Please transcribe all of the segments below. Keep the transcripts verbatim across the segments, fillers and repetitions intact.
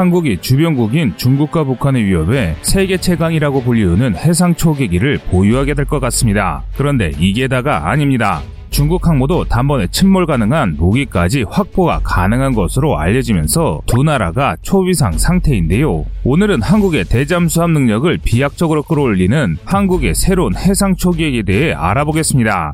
한국이 주변국인 중국과 북한의 위협에 세계 최강이라고 불리우는 해상 초계기를 보유하게 될 것 같습니다. 그런데 이게 다가 아닙니다. 중국 항모도 단번에 침몰 가능한 무기까지 확보가 가능한 것으로 알려지면서 두 나라가 초비상 상태인데요. 오늘은 한국의 대잠수함 능력을 비약적으로 끌어올리는 한국의 새로운 해상 초계기에 대해 알아보겠습니다.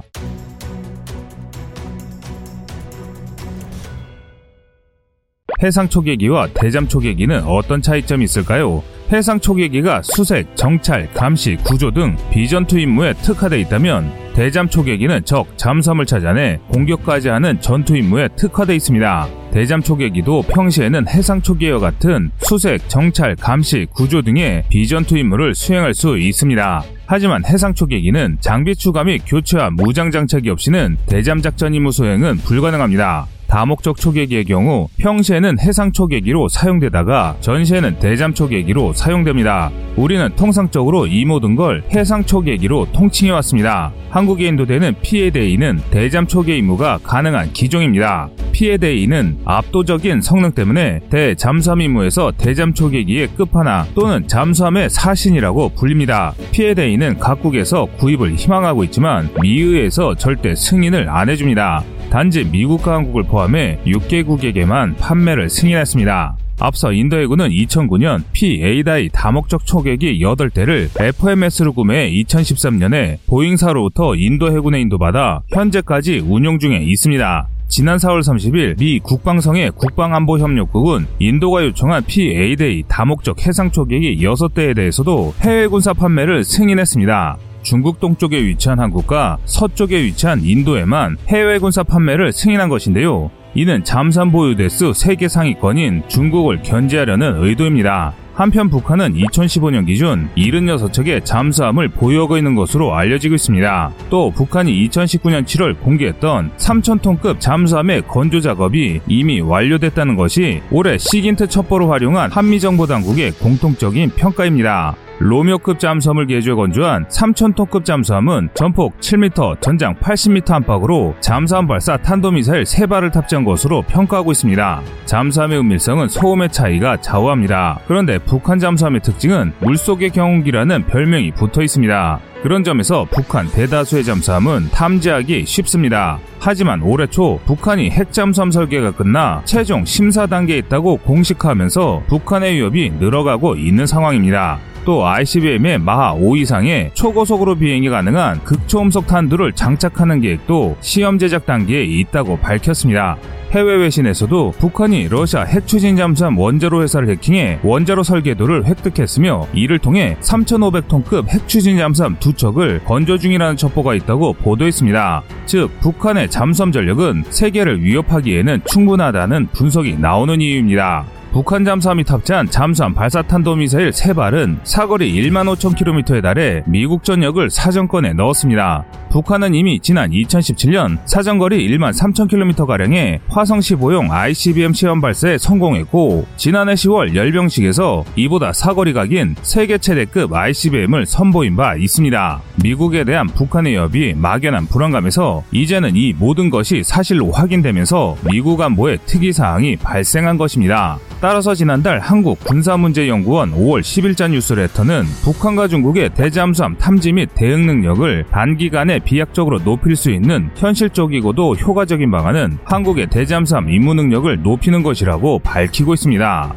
해상 초계기와 대잠 초계기는 어떤 차이점이 있을까요? 해상 초계기가 수색, 정찰, 감시, 구조 등 비전투 임무에 특화되어 있다면 대잠 초계기는 적, 잠수함을 찾아내 공격까지 하는 전투 임무에 특화되어 있습니다. 대잠 초계기도 평시에는 해상 초계기와 같은 수색, 정찰, 감시, 구조 등의 비전투 임무를 수행할 수 있습니다. 하지만 해상 초계기는 장비 추가 및 교체와 무장 장착이 없이는 대잠 작전 임무 수행은 불가능합니다. 다목적 초계기의 경우 평시에는 해상 초계기로 사용되다가 전시에는 대잠 초계기로 사용됩니다. 우리는 통상적으로 이 모든 걸 해상 초계기로 통칭해왔습니다. 한국에 인도되는 피 에이트 에이는 대잠 초계 임무가 가능한 기종입니다. 피 에이트 에이는 압도적인 성능 때문에 대잠수함 임무에서 대잠 초계기의 끝판왕 또는 잠수함의 사신이라고 불립니다. 피 에이트 에이는 각국에서 구입을 희망하고 있지만 미의에서 절대 승인을 안 해줍니다. 단지 미국과 한국을 포함해 육 개국에게만 판매를 승인했습니다. 앞서 인도해군은 이천구 년 피 에이트 에이 다목적 초계기 여덟 대를 에프 엠 에스로 구매해 이천십삼 년에 보잉사로부터 인도해군에 인도받아 현재까지 운용 중에 있습니다. 지난 사월 삼십일 미 국방성의 국방안보협력국은 인도가 요청한 피 에이트 에이 다목적 해상 초계기 여섯 대에 대해서도 해외군사 판매를 승인했습니다. 중국 동쪽에 위치한 한국과 서쪽에 위치한 인도에만 해외 군사 판매를 승인한 것인데요. 이는 잠수함 보유 대수 세계 상위권인 중국을 견제하려는 의도입니다. 한편 북한은 이천십오 년 기준 칠십육 척의 잠수함을 보유하고 있는 것으로 알려지고 있습니다. 또 북한이 이천십구 년 칠월 공개했던 삼천 톤급 잠수함의 건조 작업이 이미 완료됐다는 것이 올해 시긴트 첩보로 활용한 한미정보당국의 공통적인 평가입니다. 로미오급 잠수함을 개조해 건조한 삼천 톤급 잠수함은 전폭 칠 미터, 전장 팔십 미터 안팎으로 잠수함 발사 탄도미사일 세 발을 탑재한 것으로 평가하고 있습니다. 잠수함의 은밀성은 소음의 차이가 좌우합니다. 그런데 북한 잠수함의 특징은 물속의 경운기라는 별명이 붙어 있습니다. 그런 점에서 북한 대다수의 잠수함은 탐지하기 쉽습니다. 하지만 올해 초 북한이 핵잠수함 설계가 끝나 최종 심사 단계에 있다고 공식화하면서 북한의 위협이 늘어가고 있는 상황입니다. 또 아이 씨 비 엠의 마하 오 이상의 초고속으로 비행이 가능한 극초음속 탄두를 장착하는 계획도 시험 제작 단계에 있다고 밝혔습니다. 해외 외신에서도 북한이 러시아 핵추진 잠수함 원자로 회사를 해킹해 원자로 설계도를 획득했으며 이를 통해 삼천오백 톤급 핵추진 잠수함 두 척을 건조 중이라는 첩보가 있다고 보도했습니다. 즉 북한의 잠수함 전력은 세계를 위협하기에는 충분하다는 분석이 나오는 이유입니다. 북한 잠수함이 탑재한 잠수함 발사탄도미사일 세 발은 사거리 만 오천 킬로미터에 달해 미국 전역을 사정권에 넣었습니다. 북한은 이미 지난 이천십칠 년 사정거리 만 삼천 킬로미터가량의 화성 십오용 아이 씨 비 엠 시험 발사에 성공했고 지난해 시월 열병식에서 이보다 사거리가 긴 세계 최대급 아이 씨 비 엠을 선보인 바 있습니다. 미국에 대한 북한의 위협이 막연한 불안감에서 이제는 이 모든 것이 사실로 확인되면서 미국 안보의 특이사항이 발생한 것입니다. 따라서 지난달 한국군사문제연구원 오월 십일자 뉴스레터는 북한과 중국의 대잠수함 탐지 및 대응 능력을 단기간에 비약적으로 높일 수 있는 현실적이고도 효과적인 방안은 한국의 대잠수함 임무 능력을 높이는 것이라고 밝히고 있습니다.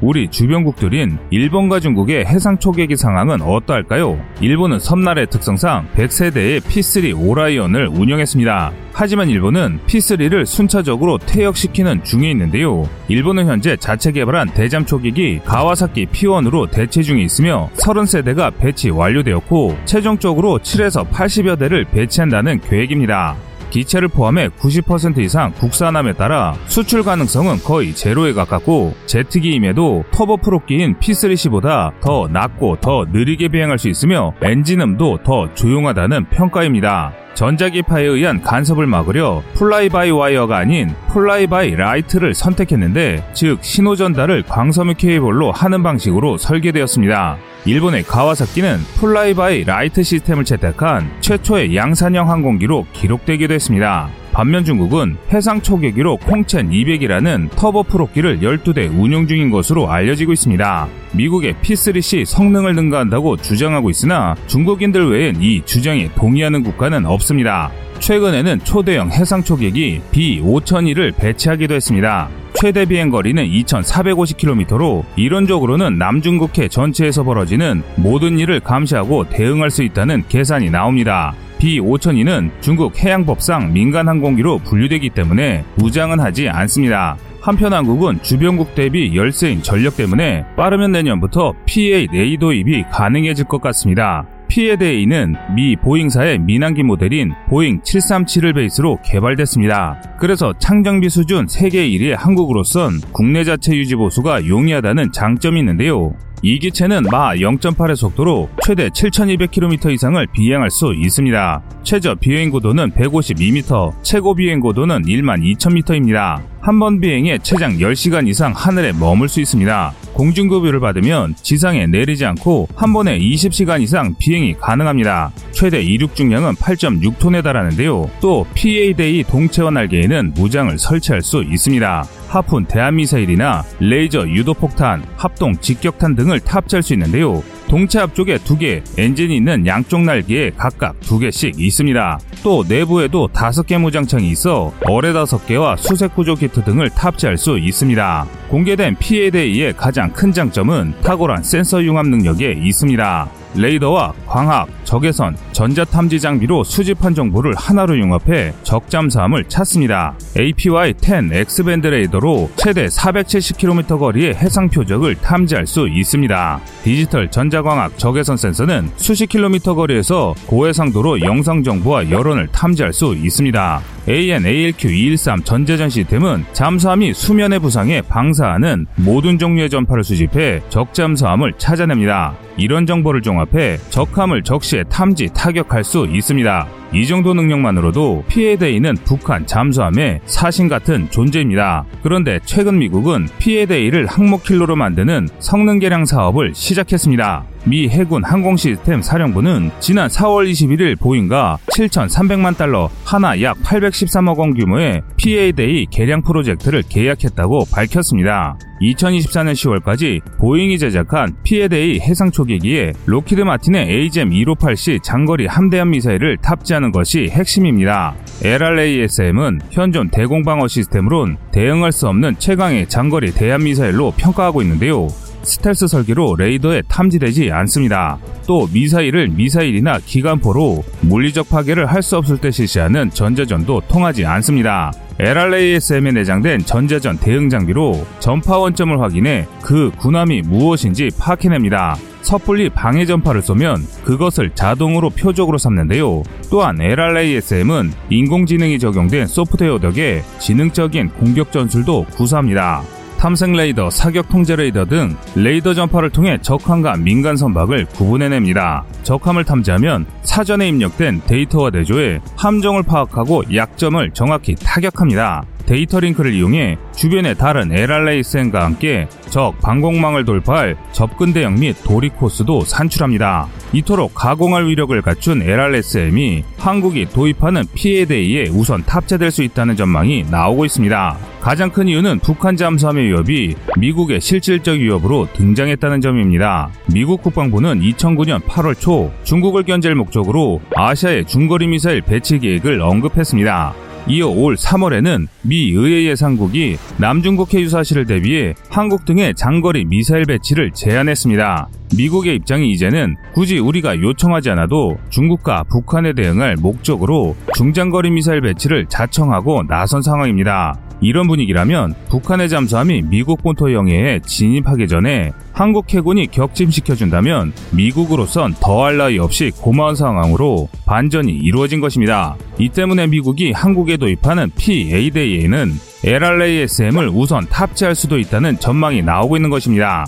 우리 주변국들인 일본과 중국의 해상 초계기 상황은 어떠할까요? 일본은 섬나라의 특성상 백 세대의 피 쓰리 오라이언을 운영했습니다. 하지만 일본은 피 쓰리를 순차적으로 퇴역시키는 중에 있는데요. 일본은 현재 자체 개발한 대잠 초계기 가와사키 피 원으로 대체 중에 있으며 삼십 세대가 배치 완료되었고 최종적으로 칠에서 팔십여 대를 배치한다는 계획입니다. 기체를 포함해 구십 퍼센트 이상 국산함에 따라 수출 가능성은 거의 제로에 가깝고 제트기임에도 터보프롭기인 피 쓰리 씨보다 더 낮고 더 느리게 비행할 수 있으며 엔진음도 더 조용하다는 평가입니다. 전자기파에 의한 간섭을 막으려 플라이바이 와이어가 아닌 플라이바이 라이트를 선택했는데 즉 신호 전달을 광섬유 케이블로 하는 방식으로 설계되었습니다. 일본의 가와사키는 플라이바이 라이트 시스템을 채택한 최초의 양산형 항공기로 기록되기도 했습니다. 반면 중국은 해상 초계기로 콩첸 이백이라는 터보프롭기를 열두 대 운용 중인 것으로 알려지고 있습니다. 미국의 피 쓰리 씨 성능을 능가한다고 주장하고 있으나 중국인들 외엔 이 주장에 동의하는 국가는 없습니다. 최근에는 초대형 해상 초계기 비 오천이를 배치하기도 했습니다. 최대 비행거리는 이천사백오십 킬로미터로 이론적으로는 남중국해 전체에서 벌어지는 모든 일을 감시하고 대응할 수 있다는 계산이 나옵니다. 비 오천이는 중국 해양법상 민간 항공기로 분류되기 때문에 우장은 하지 않습니다. 한편 한국은 주변국 대비 열세인 전력 때문에 빠르면 내년부터 피 에잇 에이 도입이 가능해질 것 같습니다. 피 에잇 에이는 미 보잉사의 민항기 모델인 보잉 칠삼칠을 베이스로 개발됐습니다. 그래서 창정비 수준 세계 일 위의 한국으로선 국내 자체 유지 보수가 용이하다는 장점이 있는데요. 이 기체는 마하 영 점 팔의 속도로 최대 칠천이백 킬로미터 이상을 비행할 수 있습니다. 최저 비행 고도는 백오십이 미터, 최고 비행 고도는 만 이천 미터입니다. 한 번 비행에 최장 열 시간 이상 하늘에 머물 수 있습니다. 공중급유를 받으면 지상에 내리지 않고 한 번에 이십 시간 이상 비행이 가능합니다. 최대 이륙 중량은 팔 점 육 톤에 달하는데요. 또 피 에잇 에이 동체와 날개에는 무장을 설치할 수 있습니다. 하푼 대한미사일이나 레이저 유도폭탄, 합동 직격탄 등을 탑재할 수 있는데요. 동체 앞쪽에 두 개, 엔진이 있는 양쪽 날개에 각각 두 개씩 있습니다. 또 내부에도 다섯 개 무장창이 있어 어뢰 다섯 개와 수색구조 키트 등을 탑재할 수 있습니다. 공개된 피 에잇 에이의 가장 큰 장점은 탁월한 센서 융합 능력에 있습니다. 레이더와 광학, 적외선, 전자탐지 장비로 수집한 정보를 하나로 융합해 적잠수함을 찾습니다. 에이피와이 십 엑스 밴드 레이더로 최대 사백칠십 킬로미터 거리의 해상 표적을 탐지할 수 있습니다. 디지털 전자광학 적외선 센서는 수십 킬로미터 거리에서 고해상도로 영상 정보와 여론을 탐지할 수 있습니다. 에이엔 에이알큐 이백십삼 전재전 시스템은 잠수함이 수면의 부상에 방사하는 모든 종류의 전파를 수집해 적잠수함을 찾아냅니다. 이런 정보를 종합해 적함을 적시에 탐지 타격할 수 있습니다. 이 정도 능력만으로도 피 에잇 에이는 북한 잠수함의 사신 같은 존재입니다. 그런데 최근 미국은 피 에잇 에이를 항모킬러로 만드는 성능 개량 사업을 시작했습니다. 미 해군 항공시스템 사령부는 지난 사월 이십일일 보잉과 칠천삼백만 달러, 하나 약 팔백십삼억 원 규모의 피 에잇 에이 개량 프로젝트를 계약했다고 밝혔습니다. 이천이십사년 시월까지 보잉이 제작한 피 에잇 에이 해상 초계기에 로키드 마틴의 에이지엠 백오십팔 씨 장거리 함대함 미사일을 탑재하는 것이 핵심입니다. 엘알에이에스엠은 현존 대공방어 시스템으론 대응할 수 없는 최강의 장거리 대함 미사일로 평가하고 있는데요. 스텔스 설계로 레이더에 탐지되지 않습니다. 또 미사일을 미사일이나 기관포로 물리적 파괴를 할 수 없을 때 실시하는 전제전도 통하지 않습니다. 엘알에이에스엠에 내장된 전제전 대응 장비로 전파 원점을 확인해 그 군함이 무엇인지 파악해냅니다. 섣불리 방해 전파를 쏘면 그것을 자동으로 표적으로 삼는데요. 또한 엘알에이에스엠은 인공지능이 적용된 소프트웨어 덕에 지능적인 공격 전술도 구사합니다. 탐색 레이더, 사격 통제 레이더 등 레이더 전파를 통해 적함과 민간 선박을 구분해냅니다. 적함을 탐지하면 사전에 입력된 데이터와 대조해 함정을 파악하고 약점을 정확히 타격합니다. 데이터 링크를 이용해 주변의 다른 엘알에이에스엠과 함께 적 방공망을 돌파할 접근 대형 및 도리 코스도 산출합니다. 이토록 가공할 위력을 갖춘 엘알에이에스엠이 한국이 도입하는 피 에잇 에이에 우선 탑재될 수 있다는 전망이 나오고 있습니다. 가장 큰 이유는 북한 잠수함의 위협이 미국의 실질적 위협으로 등장했다는 점입니다. 미국 국방부는 이천구년 팔월 초 중국을 견제할 목적으로 아시아의 중거리 미사일 배치 계획을 언급했습니다. 이어 올 삼월에는 미 의회 예산국이 남중국해 유사시를 대비해 한국 등의 장거리 미사일 배치를 제안했습니다. 미국의 입장이 이제는 굳이 우리가 요청하지 않아도 중국과 북한에 대응할 목적으로 중장거리 미사일 배치를 자청하고 나선 상황입니다. 이런 분위기라면 북한의 잠수함이 미국 본토 영해에 진입하기 전에 한국 해군이 격침시켜준다면 미국으로선 더할 나위 없이 고마운 상황으로 반전이 이루어진 것입니다. 이 때문에 미국이 한국에 도입하는 피 에잇 에이에는 엘알에이에스엠을 우선 탑재할 수도 있다는 전망이 나오고 있는 것입니다.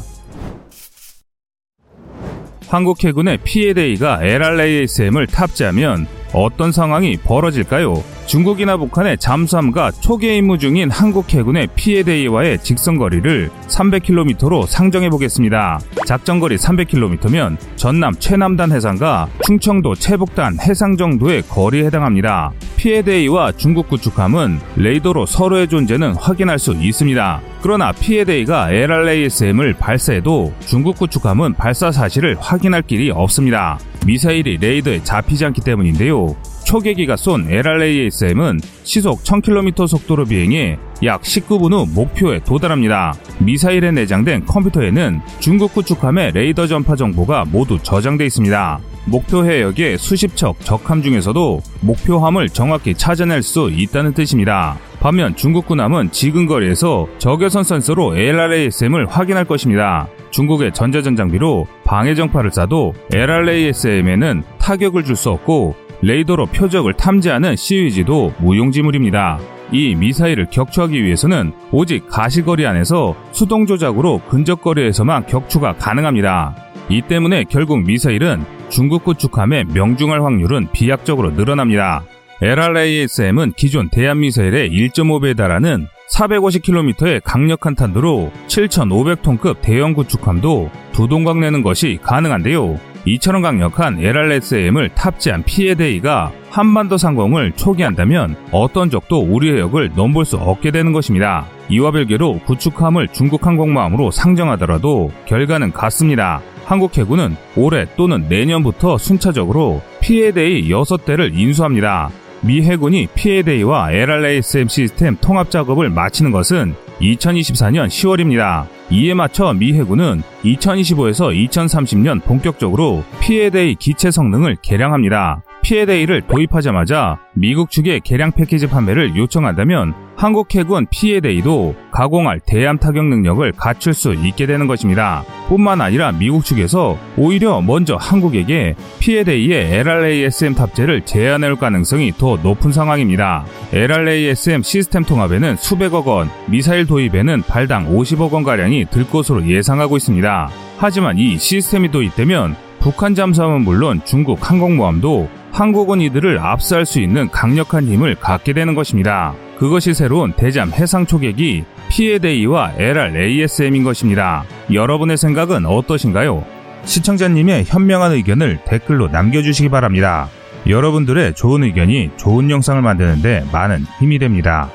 한국 해군의 피 에잇 에이가 엘알에이에스엠을 탑재하면 어떤 상황이 벌어질까요? 중국이나 북한의 잠수함과 초계 임무 중인 한국 해군의 피 에이트 에이와의 직선거리를 삼백 킬로미터로 상정해보겠습니다. 작전거리 삼백 킬로미터면 전남 최남단 해상과 충청도 최북단 해상 정도의 거리에 해당합니다. 피 에이트 에이와 중국 구축함은 레이더로 서로의 존재는 확인할 수 있습니다. 그러나 피 에이트 에이가 엘 알 에이 에스 엠을 발사해도 중국 구축함은 발사 사실을 확인할 길이 없습니다. 미사일이 레이더에 잡히지 않기 때문인데요. 초계기가 쏜 엘 알 에이 에스 엠은 시속 천 킬로미터 속도로 비행해 약 십구 분 후 목표에 도달합니다. 미사일에 내장된 컴퓨터에는 중국 구축함의 레이더 전파 정보가 모두 저장되어 있습니다. 목표 해역의 수십 척 적함 중에서도 목표함을 정확히 찾아낼 수 있다는 뜻입니다. 반면 중국 군함은 지근 거리에서 적외선 센서로 엘 알 에이 에스 엠을 확인할 것입니다. 중국의 전자전 장비로 방해정파를 쏴도 엘 알 에이 에스 엠에는 타격을 줄 수 없고 레이더로 표적을 탐지하는 씨유지도 무용지물입니다. 이 미사일을 격추하기 위해서는 오직 가시거리 안에서 수동조작으로 근접거리에서만 격추가 가능합니다. 이 때문에 결국 미사일은 중국 구축함에 명중할 확률은 비약적으로 늘어납니다. 엘 알 에이 에스 엠은 기존 대한미사일의 일 점 오 배에 달하는 사백오십 킬로미터의 강력한 탄두로 칠천오백 톤급 대형 구축함도 두동강 내는 것이 가능한데요. 이처럼 강력한 엘 알 에스 엠을 탑재한 피 에이트 에이가 한반도 상공을 초기한다면 어떤 적도 우리 해역을 넘볼 수 없게 되는 것입니다. 이와 별개로 구축함을 중국 항공모함으로 상정하더라도 결과는 같습니다. 한국 해군은 올해 또는 내년부터 순차적으로 피 에이트 에이 여섯 대를 인수합니다. 미 해군이 피 에이트 에이와 엘 알 에이 에스 엠 시스템 통합 작업을 마치는 것은 이천이십사년 시월입니다. 이에 맞춰 미 해군은 이천이십오에서 이천삼십년 본격적으로 피 에이트 에이 기체 성능을 개량합니다. 피 에이트 에이를 도입하자마자 미국 측에 개량 패키지 판매를 요청한다면 한국 해군 피 에이트 에이도 가공할 대함 타격 능력을 갖출 수 있게 되는 것입니다. 뿐만 아니라 미국 측에서 오히려 먼저 한국에게 피 에이트 에이의 엘 알 에이 에스 엠 탑재를 제안할 가능성이 더 높은 상황입니다. 엘 알 에이 에스 엠 시스템 통합에는 수백억 원, 미사일 도입에는 발당 오십억 원가량이 들 것으로 예상하고 있습니다. 하지만 이 시스템이 도입되면 북한 잠수함은 물론 중국 항공모함도 한국은 이들을 압수할 수 있는 강력한 힘을 갖게 되는 것입니다. 그것이 새로운 대잠 해상 초계기 피 에이트 에이와 엘 알 에이 에스 엠인 것입니다. 여러분의 생각은 어떠신가요? 시청자님의 현명한 의견을 댓글로 남겨주시기 바랍니다. 여러분들의 좋은 의견이 좋은 영상을 만드는데 많은 힘이 됩니다.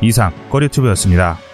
이상, 꺼리튜브였습니다.